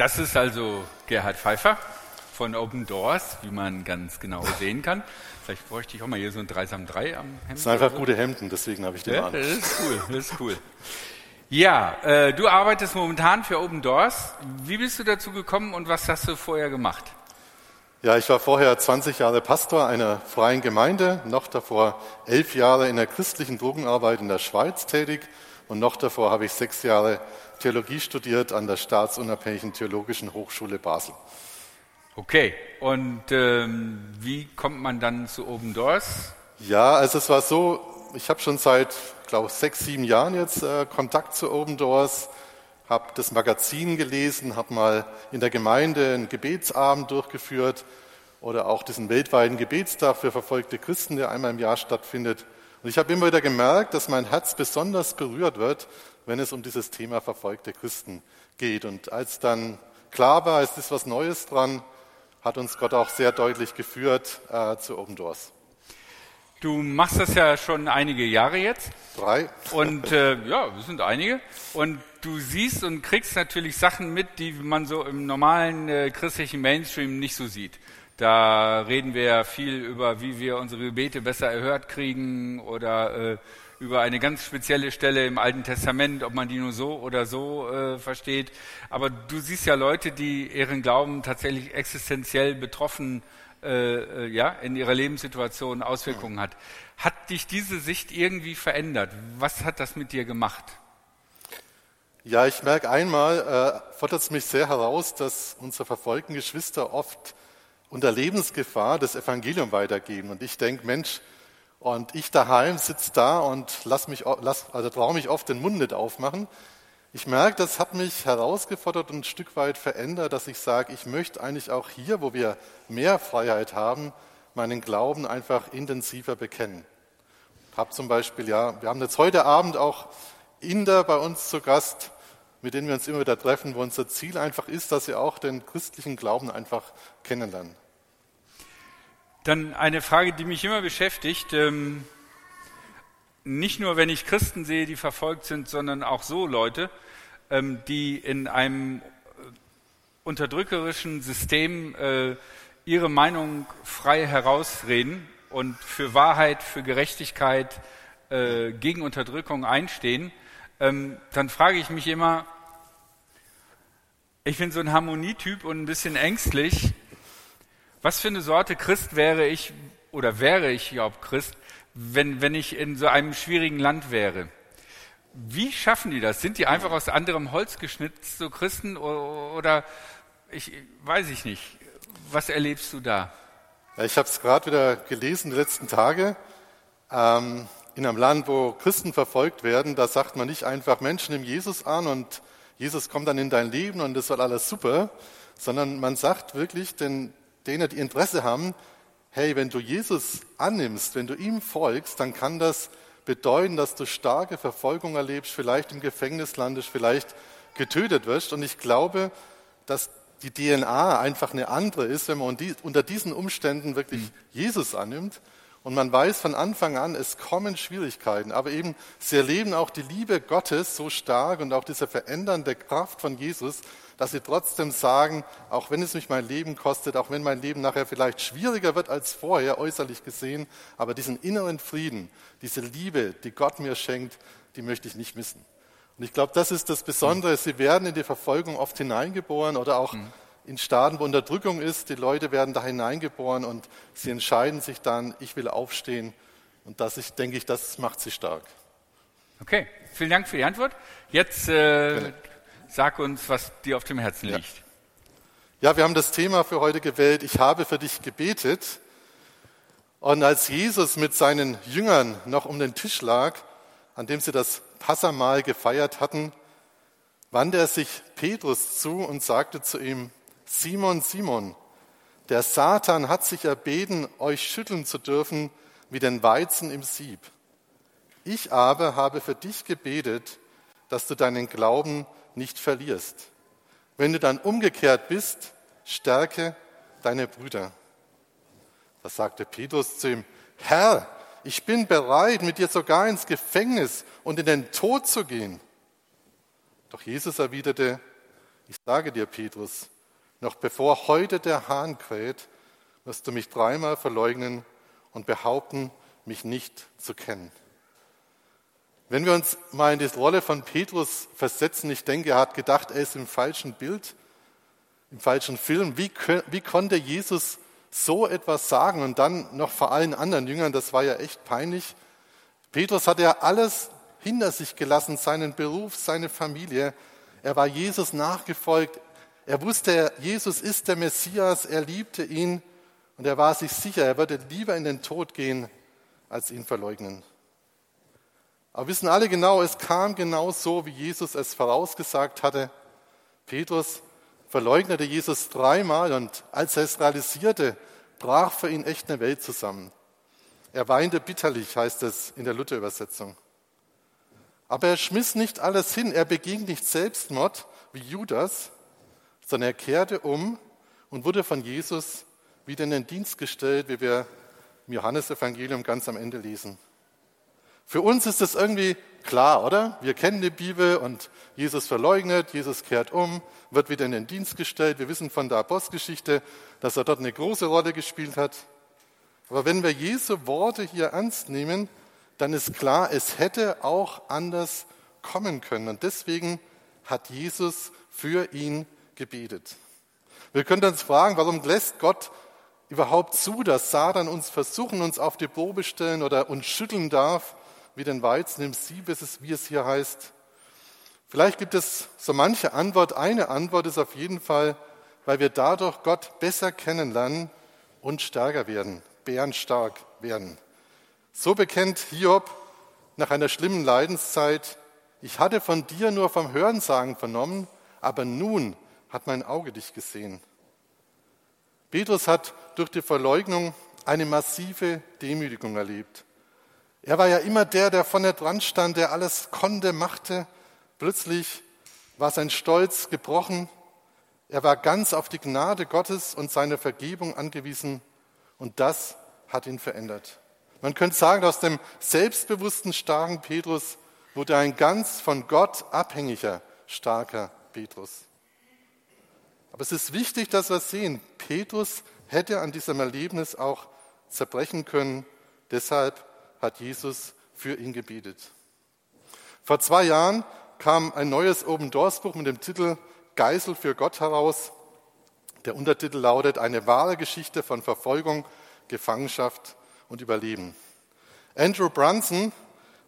Das ist also Gerhard Pfeiffer von Open Doors, wie man ganz genau sehen kann. Vielleicht bräuchte ich auch mal hier so ein 3x3 am Hemd. Das sind einfach so gute Hemden, deswegen habe ich den an. Das ist cool. Ja, du arbeitest momentan für Open Doors. Wie bist du dazu gekommen und was hast du vorher gemacht? Ja, ich war vorher 20 Jahre Pastor einer freien Gemeinde, noch davor 11 Jahre in der christlichen Drogenarbeit in der Schweiz tätig und noch davor habe ich 6 Jahre Theologie studiert an der staatsunabhängigen Theologischen Hochschule Basel. Okay, und wie kommt man dann zu Open Doors? Ja, also es war so, ich habe schon seit, glaube ich, 6-7 Jahren jetzt Kontakt zu Open Doors, habe das Magazin gelesen, habe mal in der Gemeinde einen Gebetsabend durchgeführt oder auch diesen weltweiten Gebetstag für verfolgte Christen, der einmal im Jahr stattfindet. Und ich habe immer wieder gemerkt, dass mein Herz besonders berührt wird, wenn es um dieses Thema verfolgte Christen geht. Und als dann klar war, es ist was Neues dran, hat uns Gott auch sehr deutlich geführt zu Open Doors. Du machst das ja schon einige Jahre jetzt. 3. Und das sind einige. Und du siehst und kriegst natürlich Sachen mit, die man so im normalen christlichen Mainstream nicht so sieht. Da reden wir ja viel über, wie wir unsere Gebete besser erhört kriegen oder über eine ganz spezielle Stelle im Alten Testament, ob man die nur so oder so versteht. Aber du siehst ja Leute, die ihren Glauben tatsächlich existenziell betroffen in ihrer Lebenssituation Auswirkungen hat. Hat dich diese Sicht irgendwie verändert? Was hat das mit dir gemacht? Ja, ich merke einmal, fordert es mich sehr heraus, dass unsere verfolgten Geschwister oft unter Lebensgefahr das Evangelium weitergeben. Und ich denke, Mensch, und ich daheim sitze da und traue mich oft den Mund nicht aufmachen. Ich merke, das hat mich herausgefordert und ein Stück weit verändert, dass ich sage, ich möchte eigentlich auch hier, wo wir mehr Freiheit haben, meinen Glauben einfach intensiver bekennen. Hab zum Beispiel, wir haben jetzt heute Abend auch Inder bei uns zu Gast, mit denen wir uns immer wieder treffen, wo unser Ziel einfach ist, dass sie auch den christlichen Glauben einfach kennenlernen. Dann eine Frage, die mich immer beschäftigt, nicht nur, wenn ich Christen sehe, die verfolgt sind, sondern auch so Leute, die in einem unterdrückerischen System ihre Meinung frei herausreden und für Wahrheit, für Gerechtigkeit, gegen Unterdrückung einstehen, dann frage ich mich immer, ich bin so ein Harmonietyp und ein bisschen ängstlich, was für eine Sorte Christ wäre ich überhaupt Christ, wenn ich in so einem schwierigen Land wäre. Wie schaffen die das? Sind die einfach aus anderem Holz geschnitzt, so Christen, oder weiß ich nicht. Was erlebst du da? Ja, ich habe es gerade wieder gelesen, die letzten Tage. In einem Land, wo Christen verfolgt werden, da sagt man nicht einfach, Mensch, nimm Jesus an und Jesus kommt dann in dein Leben und das wird alles super, sondern man sagt wirklich denen, die Interesse haben, hey, wenn du Jesus annimmst, wenn du ihm folgst, dann kann das bedeuten, dass du starke Verfolgung erlebst, vielleicht im Gefängnis landest, vielleicht getötet wirst. Und ich glaube, dass die DNA einfach eine andere ist, wenn man unter diesen Umständen wirklich Jesus annimmt. Und man weiß von Anfang an, es kommen Schwierigkeiten. Aber eben, sie erleben auch die Liebe Gottes so stark und auch diese verändernde Kraft von Jesus, dass sie trotzdem sagen, auch wenn es mich mein Leben kostet, auch wenn mein Leben nachher vielleicht schwieriger wird als vorher, äußerlich gesehen, aber diesen inneren Frieden, diese Liebe, die Gott mir schenkt, die möchte ich nicht missen. Und ich glaube, das ist das Besondere. Sie werden in die Verfolgung oft hineingeboren oder auch in Staaten, wo Unterdrückung ist, die Leute werden da hineingeboren und sie entscheiden sich dann, ich will aufstehen. Und das macht sie stark. Okay, vielen Dank für die Antwort. Jetzt sag uns, was dir auf dem Herzen liegt. Ja, wir haben das Thema für heute gewählt, ich habe für dich gebetet. Und als Jesus mit seinen Jüngern noch um den Tisch lag, an dem sie das Passahmahl gefeiert hatten, wandte er sich Petrus zu und sagte zu ihm, Simon, Simon, der Satan hat sich erbeten, euch schütteln zu dürfen wie den Weizen im Sieb. Ich aber habe für dich gebetet, dass du deinen Glauben nicht verlierst. Wenn du dann umgekehrt bist, stärke deine Brüder. Da sagte Petrus zu ihm, Herr, ich bin bereit, mit dir sogar ins Gefängnis und in den Tod zu gehen. Doch Jesus erwiderte, Ich sage dir, Petrus, noch bevor heute der Hahn kräht, wirst du mich dreimal verleugnen und behaupten, mich nicht zu kennen. Wenn wir uns mal in die Rolle von Petrus versetzen, ich denke, er hat gedacht, er ist im falschen Bild, im falschen Film. Wie konnte Jesus so etwas sagen und dann noch vor allen anderen Jüngern? Das war ja echt peinlich. Petrus hat ja alles hinter sich gelassen, seinen Beruf, seine Familie. Er war Jesus nachgefolgt. Er wusste, Jesus ist der Messias, er liebte ihn und er war sich sicher, er würde lieber in den Tod gehen, als ihn verleugnen. Aber wissen alle genau, es kam genau so, wie Jesus es vorausgesagt hatte. Petrus verleugnete Jesus dreimal und als er es realisierte, brach für ihn echt eine Welt zusammen. Er weinte bitterlich, heißt es in der Luther-Übersetzung. Aber er schmiss nicht alles hin, er beging nicht Selbstmord wie Judas, sondern er kehrte um und wurde von Jesus wieder in den Dienst gestellt, wie wir im Johannesevangelium ganz am Ende lesen. Für uns ist es irgendwie klar, oder? Wir kennen die Bibel und Jesus verleugnet, Jesus kehrt um, wird wieder in den Dienst gestellt. Wir wissen von der Apostelgeschichte, dass er dort eine große Rolle gespielt hat. Aber wenn wir Jesu Worte hier ernst nehmen, dann ist klar, es hätte auch anders kommen können. Und deswegen hat Jesus für ihn gebetet. Wir können uns fragen, warum lässt Gott überhaupt zu, dass Satan uns versuchen, uns auf die Probe stellen oder uns schütteln darf, wie den Weizen im Sieb ist es, wie es hier heißt. Vielleicht gibt es so manche Antwort. Eine Antwort ist auf jeden Fall, weil wir dadurch Gott besser kennenlernen und stärker werden, bärenstark werden. So bekennt Hiob nach einer schlimmen Leidenszeit, ich hatte von dir nur vom Hörensagen vernommen, aber nun hat mein Auge dich gesehen. Petrus hat durch die Verleugnung eine massive Demütigung erlebt. Er war ja immer der vorne dran stand, der alles konnte, machte. Plötzlich war sein Stolz gebrochen. Er war ganz auf die Gnade Gottes und seine Vergebung angewiesen. Und das hat ihn verändert. Man könnte sagen, aus dem selbstbewussten, starken Petrus wurde ein ganz von Gott abhängiger, starker Petrus. Aber es ist wichtig, dass wir sehen, Petrus hätte an diesem Erlebnis auch zerbrechen können. Deshalb hat Jesus für ihn gebetet. Vor 2 Jahren kam ein neues Open Doors Buch mit dem Titel Geißel für Gott heraus. Der Untertitel lautet Eine wahre Geschichte von Verfolgung, Gefangenschaft und Überleben. Andrew Brunson,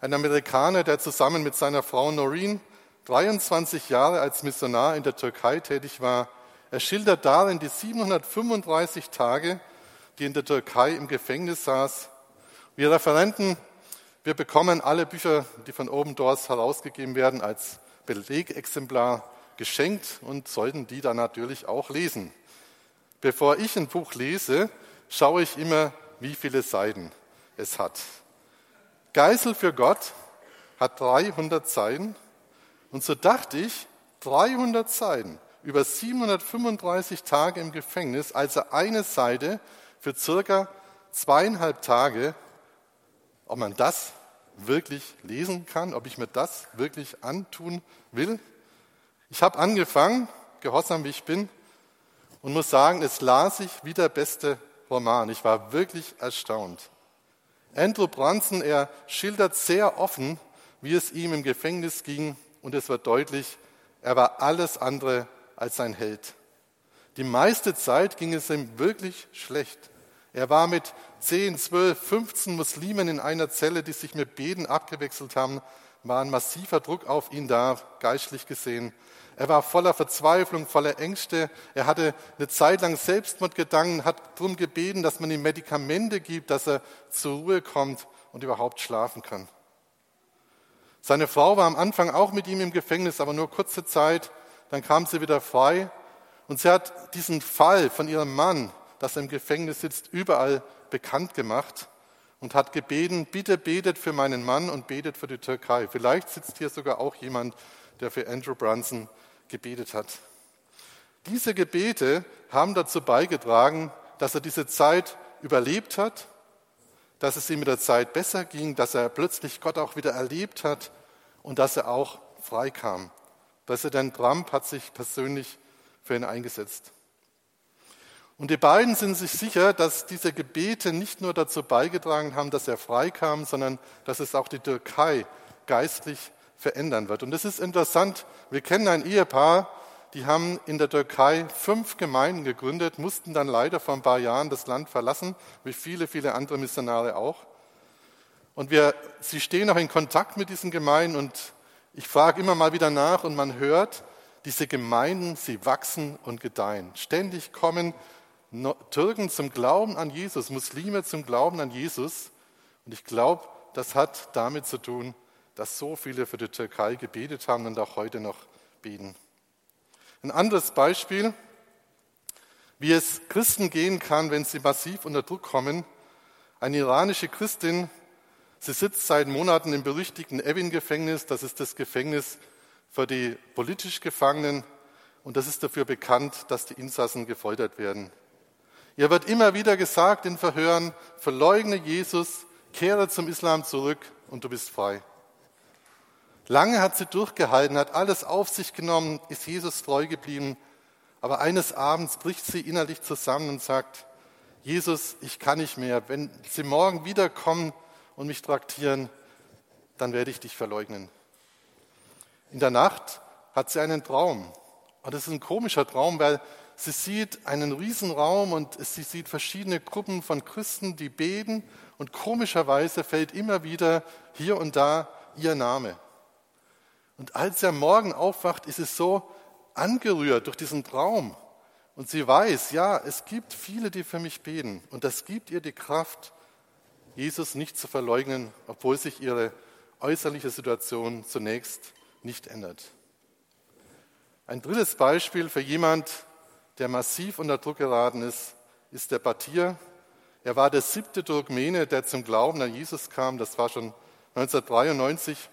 ein Amerikaner, der zusammen mit seiner Frau Noreen 23 Jahre als Missionar in der Türkei tätig war, er schildert darin die 735 Tage, die in der Türkei im Gefängnis saß. Wir Referenten, wir bekommen alle Bücher, die von Open Doors herausgegeben werden, als Belegexemplar geschenkt und sollten die dann natürlich auch lesen. Bevor ich ein Buch lese, schaue ich immer, wie viele Seiten es hat. Geißel für Gott hat 300 Seiten und so dachte ich, 300 Seiten über 735 Tage im Gefängnis, also eine Seite für circa 2,5 Tage, ob man das wirklich lesen kann, ob ich mir das wirklich antun will. Ich habe angefangen, gehorsam wie ich bin, und muss sagen, es las ich wie der beste Roman. Ich war wirklich erstaunt. Andrew Brunson, er schildert sehr offen, wie es ihm im Gefängnis ging, und es wird deutlich, er war alles andere als ein Held. Die meiste Zeit ging es ihm wirklich schlecht. Er war mit 10, 12, 15 Muslimen in einer Zelle, die sich mit Beten abgewechselt haben, war ein massiver Druck auf ihn da, geistlich gesehen. Er war voller Verzweiflung, voller Ängste. Er hatte eine Zeit lang Selbstmordgedanken, hat darum gebeten, dass man ihm Medikamente gibt, dass er zur Ruhe kommt und überhaupt schlafen kann. Seine Frau war am Anfang auch mit ihm im Gefängnis, aber nur kurze Zeit. Dann kam sie wieder frei und sie hat diesen Fall von ihrem Mann, dass er im Gefängnis sitzt, überall bekannt gemacht und hat gebeten, bitte betet für meinen Mann und betet für die Türkei. Vielleicht sitzt hier sogar auch jemand, der für Andrew Brunson gebetet hat. Diese Gebete haben dazu beigetragen, dass er diese Zeit überlebt hat, dass es ihm mit der Zeit besser ging, dass er plötzlich Gott auch wieder erlebt hat und dass er auch freikam. Präsident Trump hat sich persönlich für ihn eingesetzt. Und die beiden sind sich sicher, dass diese Gebete nicht nur dazu beigetragen haben, dass er freikam, sondern dass es auch die Türkei geistlich verändern wird. Und das ist interessant. Wir kennen ein Ehepaar, die haben in der Türkei 5 Gemeinden gegründet, mussten dann leider vor ein paar Jahren das Land verlassen, wie viele, viele andere Missionare auch. Und sie stehen auch in Kontakt mit diesen Gemeinden und ich frage immer mal wieder nach und man hört, diese Gemeinden, sie wachsen und gedeihen. Ständig kommen Türken zum Glauben an Jesus, Muslime zum Glauben an Jesus. Und ich glaube, das hat damit zu tun, dass so viele für die Türkei gebetet haben und auch heute noch beten. Ein anderes Beispiel, wie es Christen gehen kann, wenn sie massiv unter Druck kommen. Eine iranische Christin, sie sitzt seit Monaten im berüchtigten Evin-Gefängnis. Das ist das Gefängnis für die politisch Gefangenen und das ist dafür bekannt, dass die Insassen gefoltert werden. Ihr wird immer wieder gesagt in Verhören, verleugne Jesus, kehre zum Islam zurück und du bist frei. Lange hat sie durchgehalten, hat alles auf sich genommen, ist Jesus treu geblieben. Aber eines Abends bricht sie innerlich zusammen und sagt, Jesus, ich kann nicht mehr. Wenn sie morgen wiederkommen und mich traktieren, dann werde ich dich verleugnen. In der Nacht hat sie einen Traum. Und es ist ein komischer Traum, weil sie sieht einen Riesenraum und sie sieht verschiedene Gruppen von Christen, die beten. Und komischerweise fällt immer wieder hier und da ihr Name. Und als er am Morgen aufwacht, ist es so angerührt durch diesen Traum. Und sie weiß, ja, es gibt viele, die für mich beten. Und das gibt ihr die Kraft, Jesus nicht zu verleugnen, obwohl sich ihre äußerliche Situation zunächst nicht ändert. Ein drittes Beispiel für jemand, der massiv unter Druck geraten ist, ist der Batir. Er war der 7. Turkmene, der zum Glauben an Jesus kam. Das war schon 1993.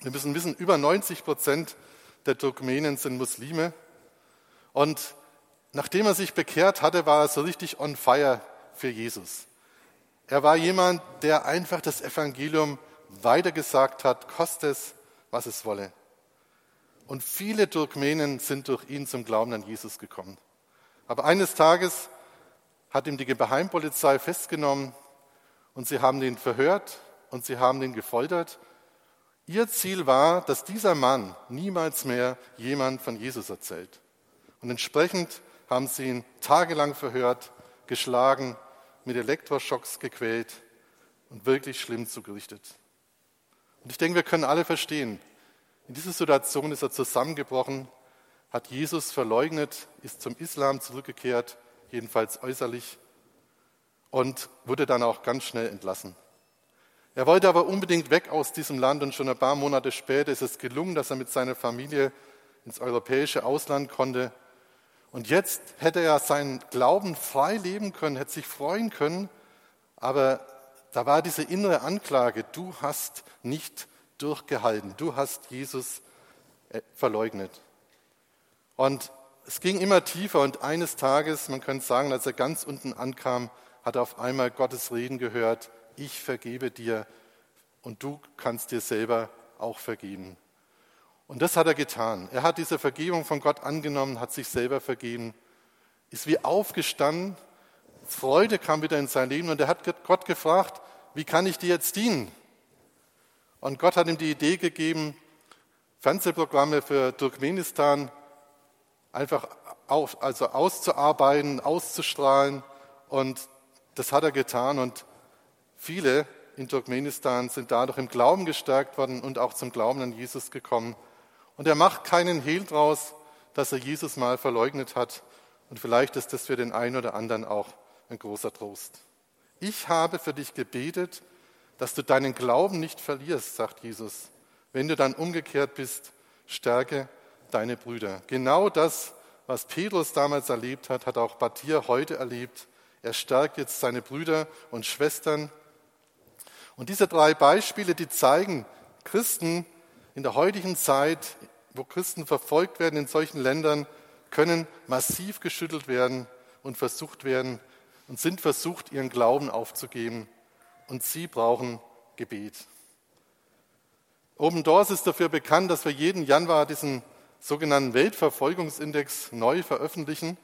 Wir müssen wissen, über 90% der Turkmenen sind Muslime. Und nachdem er sich bekehrt hatte, war er so richtig on fire für Jesus. Er war jemand, der einfach das Evangelium weitergesagt hat, koste es, was es wolle. Und viele Turkmenen sind durch ihn zum Glauben an Jesus gekommen. Aber eines Tages hat ihn die Geheimpolizei festgenommen und sie haben ihn verhört und sie haben ihn gefoltert. Ihr Ziel war, dass dieser Mann niemals mehr jemand von Jesus erzählt. Und entsprechend haben sie ihn tagelang verhört, geschlagen, mit Elektroschocks gequält und wirklich schlimm zugerichtet. Und ich denke, wir können alle verstehen, in dieser Situation ist er zusammengebrochen, hat Jesus verleugnet, ist zum Islam zurückgekehrt, jedenfalls äußerlich, und wurde dann auch ganz schnell entlassen. Er wollte aber unbedingt weg aus diesem Land und schon ein paar Monate später ist es gelungen, dass er mit seiner Familie ins europäische Ausland konnte. Und jetzt hätte er seinen Glauben frei leben können, hätte sich freuen können, aber da war diese innere Anklage, du hast nicht durchgehalten, du hast Jesus verleugnet. Und es ging immer tiefer und eines Tages, man könnte sagen, als er ganz unten ankam, hat er auf einmal Gottes Reden gehört, ich vergebe dir und du kannst dir selber auch vergeben. Und das hat er getan. Er hat diese Vergebung von Gott angenommen, hat sich selber vergeben, ist wie aufgestanden, Freude kam wieder in sein Leben und er hat Gott gefragt, wie kann ich dir jetzt dienen? Und Gott hat ihm die Idee gegeben, Fernsehprogramme für Turkmenistan einfach auszuarbeiten, auszustrahlen und das hat er getan und viele in Turkmenistan sind dadurch im Glauben gestärkt worden und auch zum Glauben an Jesus gekommen. Und er macht keinen Hehl draus, dass er Jesus mal verleugnet hat. Und vielleicht ist das für den einen oder anderen auch ein großer Trost. Ich habe für dich gebetet, dass du deinen Glauben nicht verlierst, sagt Jesus. Wenn du dann umgekehrt bist, stärke deine Brüder. Genau das, was Petrus damals erlebt hat, hat auch Batir heute erlebt. Er stärkt jetzt seine Brüder und Schwestern. Und diese 3 Beispiele, die zeigen, Christen in der heutigen Zeit, wo Christen verfolgt werden in solchen Ländern, können massiv geschüttelt werden und versucht werden und sind versucht, ihren Glauben aufzugeben. Und sie brauchen Gebet. Open Doors ist dafür bekannt, dass wir jeden Januar diesen sogenannten Weltverfolgungsindex neu veröffentlichen.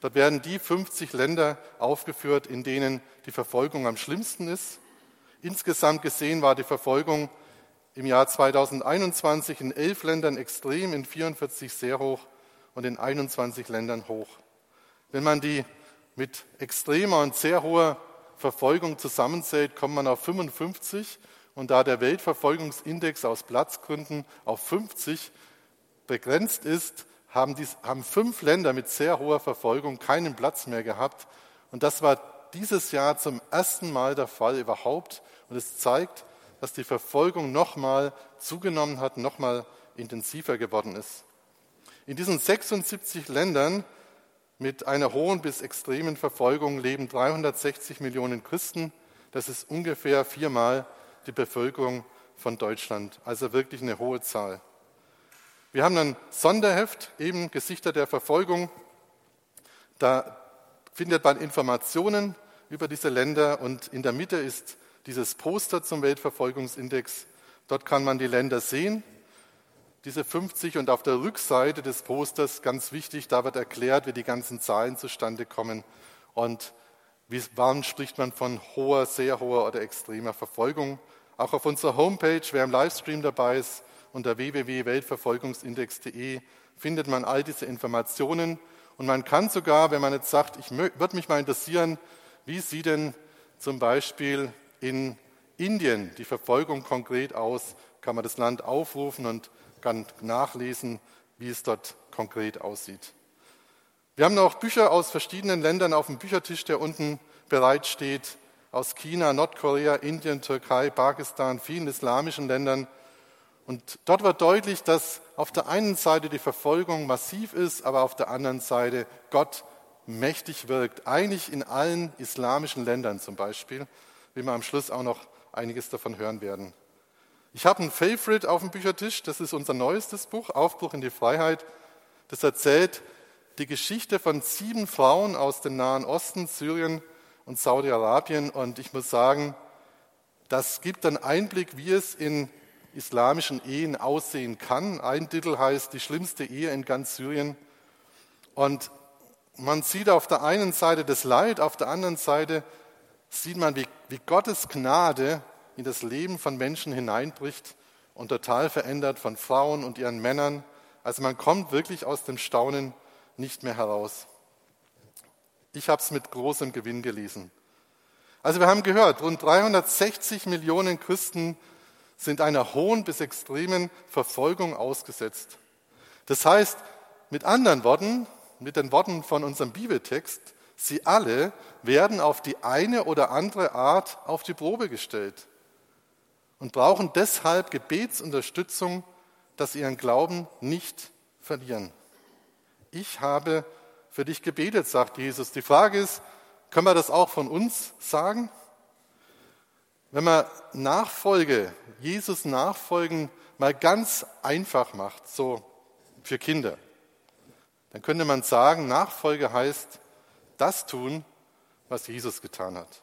Dort werden die 50 Länder aufgeführt, in denen die Verfolgung am schlimmsten ist. Insgesamt gesehen war die Verfolgung im Jahr 2021 in 11 Ländern extrem, in 44 sehr hoch und in 21 Ländern hoch. Wenn man die mit extremer und sehr hoher Verfolgung zusammenzählt, kommt man auf 55. Und da der Weltverfolgungsindex aus Platzgründen auf 50 begrenzt ist, haben 5 Länder mit sehr hoher Verfolgung keinen Platz mehr gehabt. Und das war dieses Jahr zum ersten Mal der Fall überhaupt. Und es zeigt, dass die Verfolgung nochmal zugenommen hat, nochmal intensiver geworden ist. In diesen 76 Ländern mit einer hohen bis extremen Verfolgung leben 360 Millionen Christen. Das ist ungefähr viermal die Bevölkerung von Deutschland. Also wirklich eine hohe Zahl. Wir haben ein Sonderheft, eben Gesichter der Verfolgung. Da findet man Informationen über diese Länder und in der Mitte ist dieses Poster zum Weltverfolgungsindex. Dort kann man die Länder sehen, diese 50, und auf der Rückseite des Posters, ganz wichtig, da wird erklärt, wie die ganzen Zahlen zustande kommen und wann spricht man von hoher, sehr hoher oder extremer Verfolgung. Auch auf unserer Homepage, wer im Livestream dabei ist, unter www.weltverfolgungsindex.de findet man all diese Informationen. Und man kann sogar, wenn man jetzt sagt, ich würde mich mal interessieren, wie sieht denn zum Beispiel in Indien die Verfolgung konkret aus, kann man das Land aufrufen und kann nachlesen, wie es dort konkret aussieht. Wir haben auch Bücher aus verschiedenen Ländern auf dem Büchertisch, der unten bereit steht, aus China, Nordkorea, Indien, Türkei, Pakistan, vielen islamischen Ländern. Und dort wird deutlich, dass auf der einen Seite die Verfolgung massiv ist, aber auf der anderen Seite Gott mächtig wirkt. Eigentlich in allen islamischen Ländern zum Beispiel, wie wir am Schluss auch noch einiges davon hören werden. Ich habe ein Favorite auf dem Büchertisch, das ist unser neuestes Buch, Aufbruch in die Freiheit. Das erzählt die Geschichte von 7 Frauen aus dem Nahen Osten, Syrien und Saudi-Arabien. Und ich muss sagen, das gibt einen Einblick, wie es in islamischen Ehen aussehen kann. Ein Titel heißt Die schlimmste Ehe in ganz Syrien. Und man sieht auf der einen Seite das Leid, auf der anderen Seite sieht man, wie Gottes Gnade in das Leben von Menschen hineinbricht und total verändert von Frauen und ihren Männern. Also man kommt wirklich aus dem Staunen nicht mehr heraus. Ich habe es mit großem Gewinn gelesen. Also wir haben gehört, rund 360 Millionen Christen sind einer hohen bis extremen Verfolgung ausgesetzt. Das heißt, mit anderen Worten, mit den Worten von unserem Bibeltext, sie alle werden auf die eine oder andere Art auf die Probe gestellt und brauchen deshalb Gebetsunterstützung, dass sie ihren Glauben nicht verlieren. Ich habe für dich gebetet, sagt Jesus. Die Frage ist, können wir das auch von uns sagen? Wenn man Jesus nachfolgen, mal ganz einfach macht, so für Kinder, dann könnte man sagen, Nachfolge heißt, das tun, was Jesus getan hat.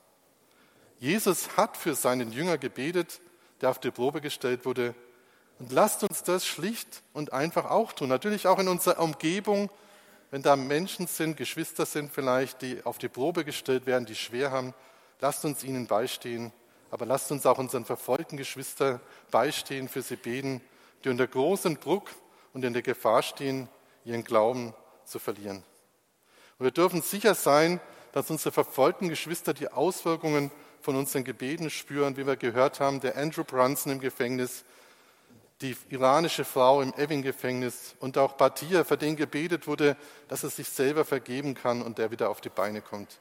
Jesus hat für seinen Jünger gebetet, der auf die Probe gestellt wurde. Und lasst uns das schlicht und einfach auch tun. Natürlich auch in unserer Umgebung, wenn da Menschen sind, Geschwister sind vielleicht, die auf die Probe gestellt werden, die schwer haben, lasst uns ihnen beistehen. Aber lasst uns auch unseren verfolgten Geschwistern beistehen, für sie beten, die unter großem Druck und in der Gefahr stehen, ihren Glauben zu verlieren. Und wir dürfen sicher sein, dass unsere verfolgten Geschwister die Auswirkungen von unseren Gebeten spüren, wie wir gehört haben, der Andrew Brunson im Gefängnis, die iranische Frau im Evin-Gefängnis und auch Batir, für den gebetet wurde, dass er sich selber vergeben kann und der wieder auf die Beine kommt.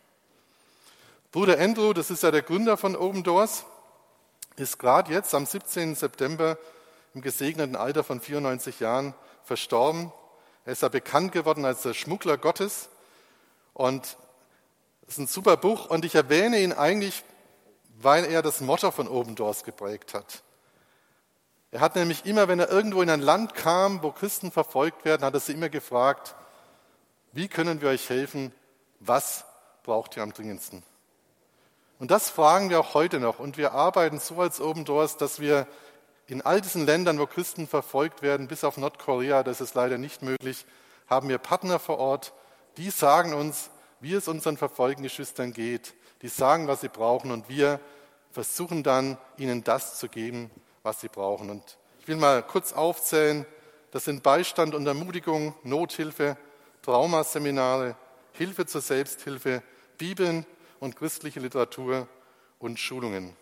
Bruder Andrew, das ist ja der Gründer von Open Doors, ist gerade jetzt am 17. September im gesegneten Alter von 94 Jahren verstorben. Er ist ja bekannt geworden als der Schmuggler Gottes und das ist ein super Buch und ich erwähne ihn eigentlich, weil er das Motto von Open Doors geprägt hat. Er hat nämlich immer, wenn er irgendwo in ein Land kam, wo Christen verfolgt werden, hat er sie immer gefragt, wie können wir euch helfen, was braucht ihr am dringendsten? Und das fragen wir auch heute noch. Und wir arbeiten so als Open Doors, dass wir In all diesen Ländern, wo Christen verfolgt werden, bis auf Nordkorea, das ist leider nicht möglich, haben wir Partner vor Ort, die sagen uns, wie es unseren verfolgten Geschwistern geht, die sagen, was sie brauchen, und wir versuchen dann, ihnen das zu geben, was sie brauchen. Und ich will mal kurz aufzählen, das sind Beistand und Ermutigung, Nothilfe, Traumaseminare, Hilfe zur Selbsthilfe, Bibeln und christliche Literatur und Schulungen.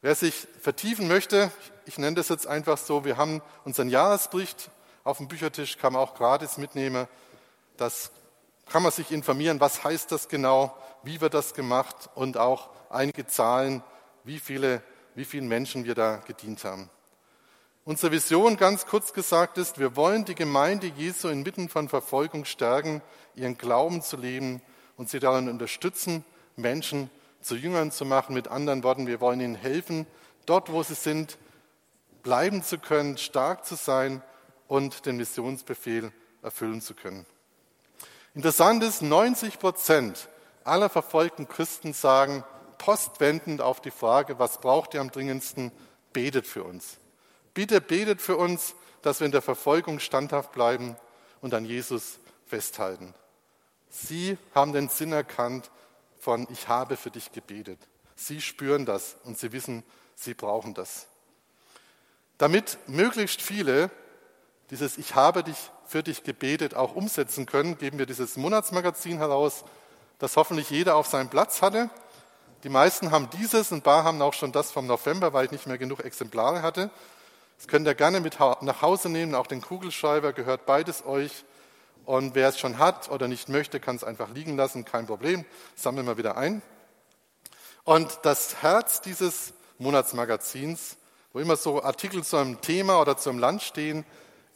Wer sich vertiefen möchte, ich nenne das jetzt einfach so, wir haben unseren Jahresbericht auf dem Büchertisch, kann man auch gratis mitnehmen, das kann man sich informieren, was heißt das genau, wie wird das gemacht und auch einige Zahlen, wie vielen Menschen wir da gedient haben. Unsere Vision, ganz kurz gesagt, ist, wir wollen die Gemeinde Jesu inmitten von Verfolgung stärken, ihren Glauben zu leben und sie darin unterstützen, Menschen zu Jüngern zu machen. Mit anderen Worten, wir wollen ihnen helfen, dort, wo sie sind, bleiben zu können, stark zu sein und den Missionsbefehl erfüllen zu können. Interessant ist, 90% aller verfolgten Christen sagen postwendend auf die Frage, was braucht ihr am dringendsten, betet für uns. Bitte betet für uns, dass wir in der Verfolgung standhaft bleiben und an Jesus festhalten. Sie haben den Sinn erkannt von ich habe für dich gebetet. Sie spüren das und sie wissen, sie brauchen das. Damit möglichst viele dieses ich habe dich für dich gebetet auch umsetzen können, geben wir dieses Monatsmagazin heraus, das hoffentlich jeder auf seinem Platz hatte. Die meisten haben dieses, ein paar haben auch schon das vom November, weil ich nicht mehr genug Exemplare hatte. Das könnt ihr gerne mit nach Hause nehmen, auch den Kugelschreiber, gehört beides euch. Und wer es schon hat oder nicht möchte, kann es einfach liegen lassen, kein Problem, sammeln wir wieder ein. Und das Herz dieses Monatsmagazins, wo immer so Artikel zu einem Thema oder zu einem Land stehen,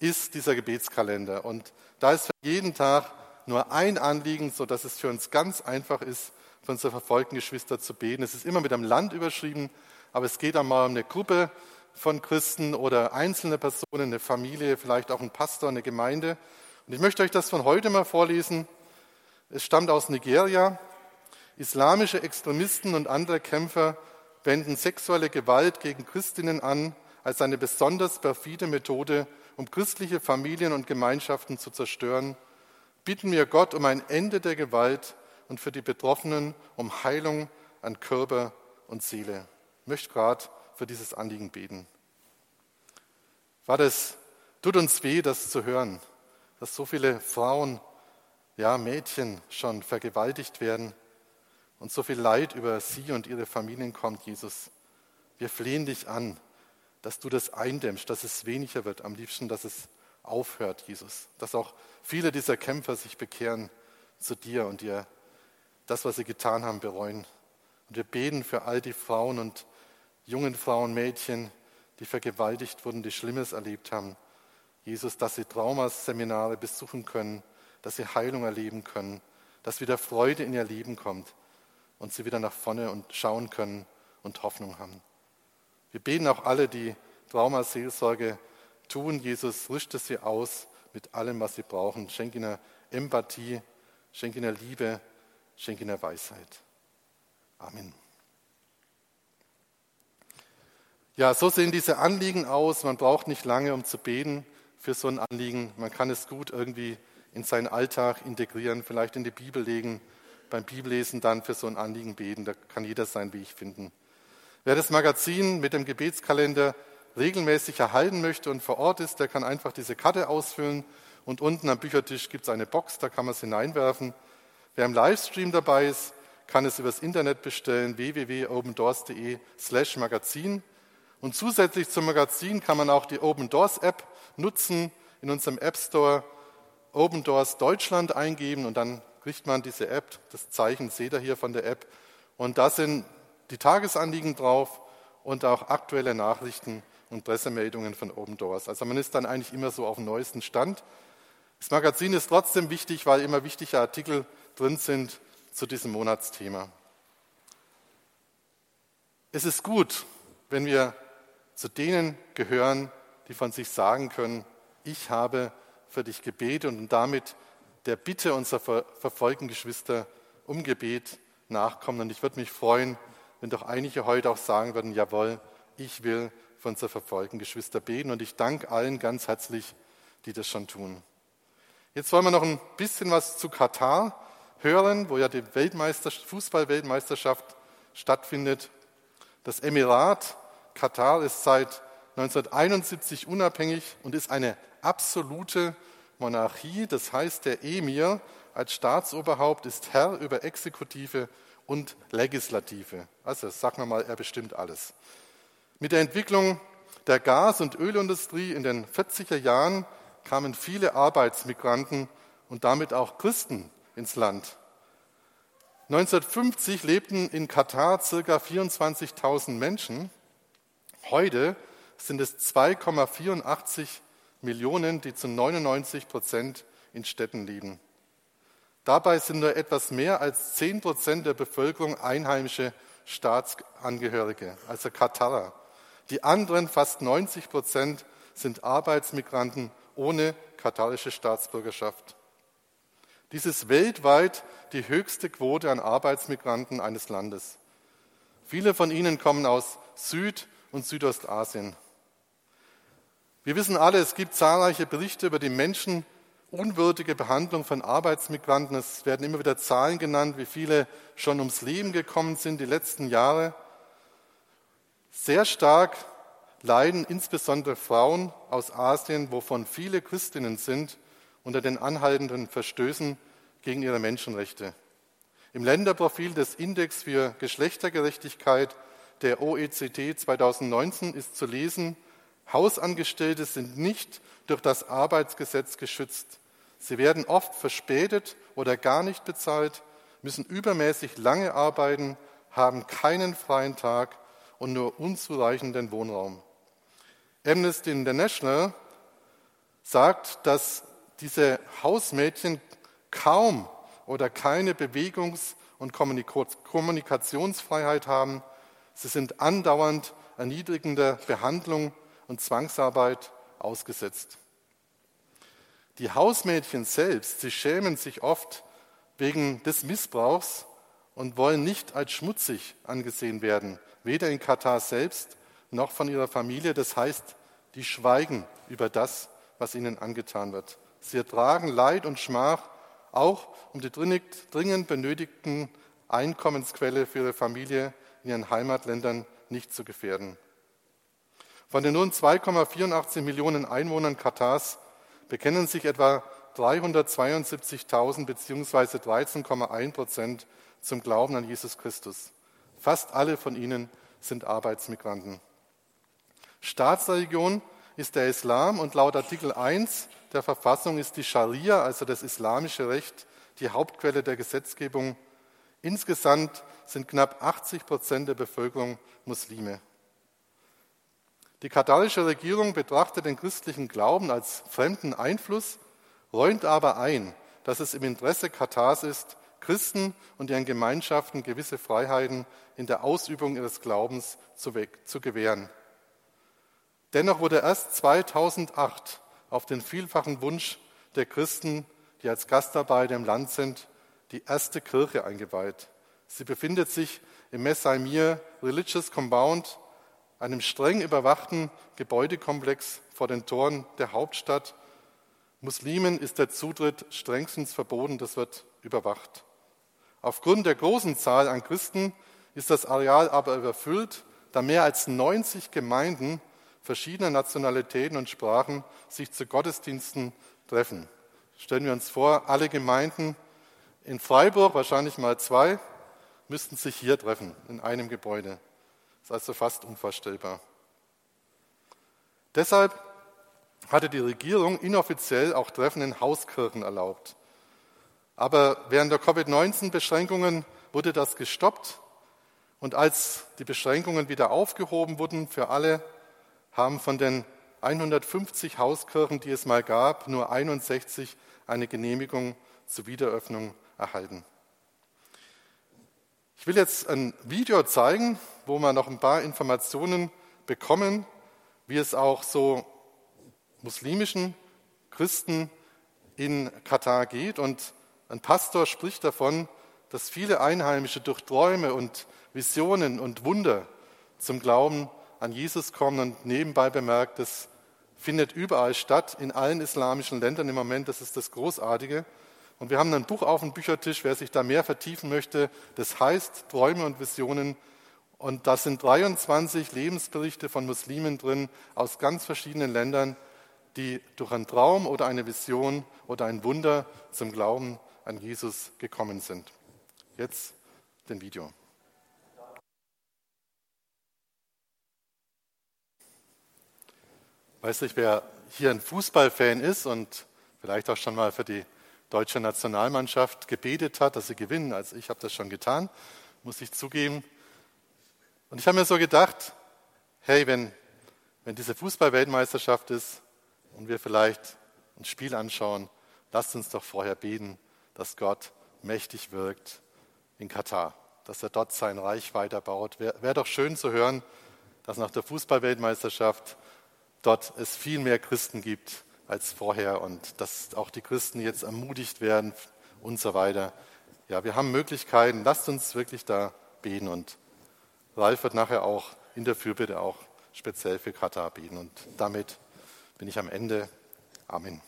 ist dieser Gebetskalender. Und da ist für jeden Tag nur ein Anliegen, sodass es für uns ganz einfach ist, für unsere verfolgten Geschwister zu beten. Es ist immer mit einem Land überschrieben, aber es geht einmal um eine Gruppe von Christen oder einzelne Personen, eine Familie, vielleicht auch ein Pastor, eine Gemeinde. Und ich möchte euch das von heute mal vorlesen. Es stammt aus Nigeria. Islamische Extremisten und andere Kämpfer wenden sexuelle Gewalt gegen Christinnen an als eine besonders perfide Methode, um christliche Familien und Gemeinschaften zu zerstören. Bitten wir Gott um ein Ende der Gewalt und für die Betroffenen um Heilung an Körper und Seele. Ich möchte gerade für dieses Anliegen beten. Das tut uns weh, das zu hören, dass so viele Frauen, ja Mädchen schon vergewaltigt werden und so viel Leid über sie und ihre Familien kommt, Jesus. Wir flehen dich an, dass du das eindämmst, dass es weniger wird, am liebsten, dass es aufhört, Jesus. Dass auch viele dieser Kämpfer sich bekehren zu dir und dir das, was sie getan haben, bereuen. Und wir beten für all die Frauen und jungen Frauen, Mädchen, die vergewaltigt wurden, die Schlimmes erlebt haben. Jesus, dass sie Traumaseminare besuchen können, dass sie Heilung erleben können, dass wieder Freude in ihr Leben kommt und sie wieder nach vorne und schauen können und Hoffnung haben. Wir beten auch alle, die Traumaseelsorge tun. Jesus, richte sie aus mit allem, was sie brauchen. Schenk ihnen Empathie, schenk ihnen Liebe, schenk ihnen Weisheit. Amen. Ja, so sehen diese Anliegen aus. Man braucht nicht lange, um zu beten für so ein Anliegen. Man kann es gut irgendwie in seinen Alltag integrieren, vielleicht in die Bibel legen, beim Bibellesen dann für so ein Anliegen beten. Da kann jeder seinen Weg finden. Wer das Magazin mit dem Gebetskalender regelmäßig erhalten möchte und vor Ort ist, der kann einfach diese Karte ausfüllen und unten am Büchertisch gibt es eine Box, da kann man es hineinwerfen. Wer im Livestream dabei ist, kann es übers Internet bestellen, www.opendoors.de/magazin. Und zusätzlich zum Magazin kann man auch die Open Doors App nutzen, in unserem App Store Open Doors Deutschland eingeben und dann kriegt man diese App, das Zeichen seht ihr hier von der App. Und da sind die Tagesanliegen drauf und auch aktuelle Nachrichten und Pressemeldungen von Open Doors. Also man ist dann eigentlich immer so auf dem neuesten Stand. Das Magazin ist trotzdem wichtig, weil immer wichtige Artikel drin sind zu diesem Monatsthema. Es ist gut, wenn wir zu denen gehören, die von sich sagen können, ich habe für dich gebetet und damit der Bitte unserer verfolgten Geschwister um Gebet nachkommen. Und ich würde mich freuen, wenn doch einige heute auch sagen würden, jawohl, ich will für unsere verfolgten Geschwister beten. Und ich danke allen ganz herzlich, die das schon tun. Jetzt wollen wir noch ein bisschen was zu Katar hören, wo ja die Fußball-Weltmeisterschaft stattfindet. Das Emirat Katar ist seit 1971 unabhängig und ist eine absolute Monarchie. Das heißt, der Emir als Staatsoberhaupt ist Herr über Exekutive und Legislative. Also sagen wir mal, er bestimmt alles. Mit der Entwicklung der Gas- und Ölindustrie in den 40er Jahren kamen viele Arbeitsmigranten und damit auch Christen ins Land. 1950 lebten in Katar ca. 24.000 Menschen. Heute sind es 2,84 Millionen, die zu 99% in Städten leben. Dabei sind nur etwas mehr als 10% der Bevölkerung einheimische Staatsangehörige, also Katarer. Die anderen fast 90% sind Arbeitsmigranten ohne katarische Staatsbürgerschaft. Dies ist weltweit die höchste Quote an Arbeitsmigranten eines Landes. Viele von ihnen kommen aus Süd- und Südostasien. Wir wissen alle, es gibt zahlreiche Berichte über die menschenunwürdige Behandlung von Arbeitsmigranten. Es werden immer wieder Zahlen genannt, wie viele schon ums Leben gekommen sind die letzten Jahre. Sehr stark leiden insbesondere Frauen aus Asien, wovon viele Christinnen sind, unter den anhaltenden Verstößen gegen ihre Menschenrechte. Im Länderprofil des Index für Geschlechtergerechtigkeit der OECD 2019 ist zu lesen, Hausangestellte sind nicht durch das Arbeitsgesetz geschützt. Sie werden oft verspätet oder gar nicht bezahlt, müssen übermäßig lange arbeiten, haben keinen freien Tag und nur unzureichenden Wohnraum. Amnesty International sagt, dass diese Hausmädchen kaum oder keine Bewegungs- und Kommunikationsfreiheit haben. Sie sind andauernd erniedrigender Behandlung und Zwangsarbeit ausgesetzt. Die Hausmädchen selbst, sie schämen sich oft wegen des Missbrauchs und wollen nicht als schmutzig angesehen werden, weder in Katar selbst noch von ihrer Familie. Das heißt, die schweigen über das, was ihnen angetan wird. Sie ertragen Leid und Schmach, auch um die dringend benötigten Einkommensquelle für ihre Familie in ihren Heimatländern nicht zu gefährden. Von den nun 2,84 Millionen Einwohnern Katars bekennen sich etwa 372.000 bzw. 13,1% zum Glauben an Jesus Christus. Fast alle von ihnen sind Arbeitsmigranten. Staatsreligion ist der Islam und laut Artikel 1 der Verfassung ist die Scharia, also das islamische Recht, die Hauptquelle der Gesetzgebung. Insgesamt sind knapp 80% der Bevölkerung Muslime. Die katarische Regierung betrachtet den christlichen Glauben als fremden Einfluss, räumt aber ein, dass es im Interesse Katars ist, Christen und ihren Gemeinschaften gewisse Freiheiten in der Ausübung ihres Glaubens zu gewähren. Dennoch wurde erst 2008 auf den vielfachen Wunsch der Christen, die als Gastarbeiter im Land sind, die erste Kirche eingeweiht. Sie befindet sich im Messai Mir Religious Compound, einem streng überwachten Gebäudekomplex vor den Toren der Hauptstadt. Muslimen ist der Zutritt strengstens verboten, das wird überwacht. Aufgrund der großen Zahl an Christen ist das Areal aber überfüllt, da mehr als 90 Gemeinden verschiedener Nationalitäten und Sprachen sich zu Gottesdiensten treffen. Stellen wir uns vor, alle Gemeinden in Freiburg, wahrscheinlich mal 2, müssten sich hier treffen, in einem Gebäude. Das ist also fast unvorstellbar. Deshalb hatte die Regierung inoffiziell auch Treffen in Hauskirchen erlaubt. Aber während der Covid-19-Beschränkungen wurde das gestoppt und als die Beschränkungen wieder aufgehoben wurden für alle, haben von den 150 Hauskirchen, die es mal gab, nur 61 eine Genehmigung zur Wiederöffnung erhalten. Ich will jetzt ein Video zeigen, wo wir noch ein paar Informationen bekommen, wie es auch so muslimischen Christen in Katar geht. Und ein Pastor spricht davon, dass viele Einheimische durch Träume und Visionen und Wunder zum Glauben an Jesus kommen und nebenbei bemerkt, das findet überall statt, in allen islamischen Ländern im Moment, das ist das Großartige. Und wir haben ein Buch auf dem Büchertisch, wer sich da mehr vertiefen möchte, das heißt Träume und Visionen. Und da sind 23 Lebensberichte von Muslimen drin, aus ganz verschiedenen Ländern, die durch einen Traum oder eine Vision oder ein Wunder zum Glauben an Jesus gekommen sind. Jetzt den Video. Weiß nicht, wer hier ein Fußballfan ist und vielleicht auch schon mal für die deutsche Nationalmannschaft gebetet hat, dass sie gewinnen. Also ich habe das schon getan, muss ich zugeben. Und ich habe mir so gedacht, hey, wenn diese Fußball-Weltmeisterschaft ist und wir vielleicht ein Spiel anschauen, lasst uns doch vorher beten, dass Gott mächtig wirkt in Katar, dass er dort sein Reich weiterbaut. Wäre doch schön zu hören, dass nach der Fußball-Weltmeisterschaft dort es viel mehr Christen gibt als vorher und dass auch die Christen jetzt ermutigt werden und so weiter. Ja, wir haben Möglichkeiten, lasst uns wirklich da beten, und Ralf wird nachher auch in der Fürbitte auch speziell für Katar beten, und damit bin ich am Ende. Amen.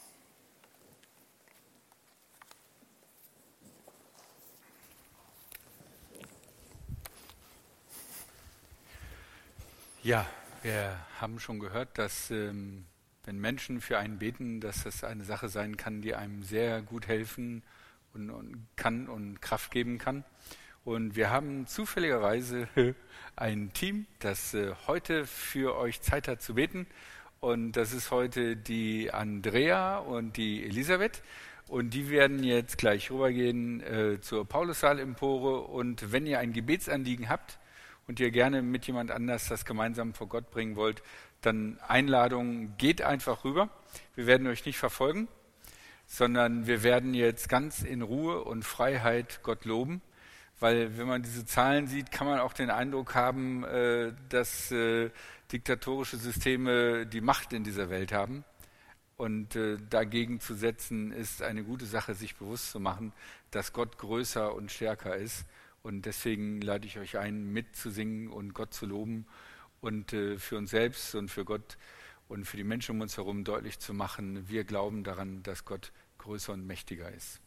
Ja, wir haben schon gehört, dass wenn Menschen für einen beten, dass das eine Sache sein kann, die einem sehr gut helfen und Kraft geben kann. Und wir haben zufälligerweise ein Team, das heute für euch Zeit hat zu beten. Und das ist heute die Andrea und die Elisabeth. Und die werden jetzt gleich rübergehen zur Paulus-Saal-Empore. Und wenn ihr ein Gebetsanliegen habt und ihr gerne mit jemand anders das gemeinsam vor Gott bringen wollt, dann Einladung, geht einfach rüber. Wir werden euch nicht verfolgen, sondern wir werden jetzt ganz in Ruhe und Freiheit Gott loben. Weil wenn man diese Zahlen sieht, kann man auch den Eindruck haben, dass diktatorische Systeme die Macht in dieser Welt haben. Und dagegen zu setzen, ist eine gute Sache, sich bewusst zu machen, dass Gott größer und stärker ist. Und deswegen lade ich euch ein, mitzusingen und Gott zu loben und für uns selbst und für Gott und für die Menschen um uns herum deutlich zu machen, wir glauben daran, dass Gott größer und mächtiger ist.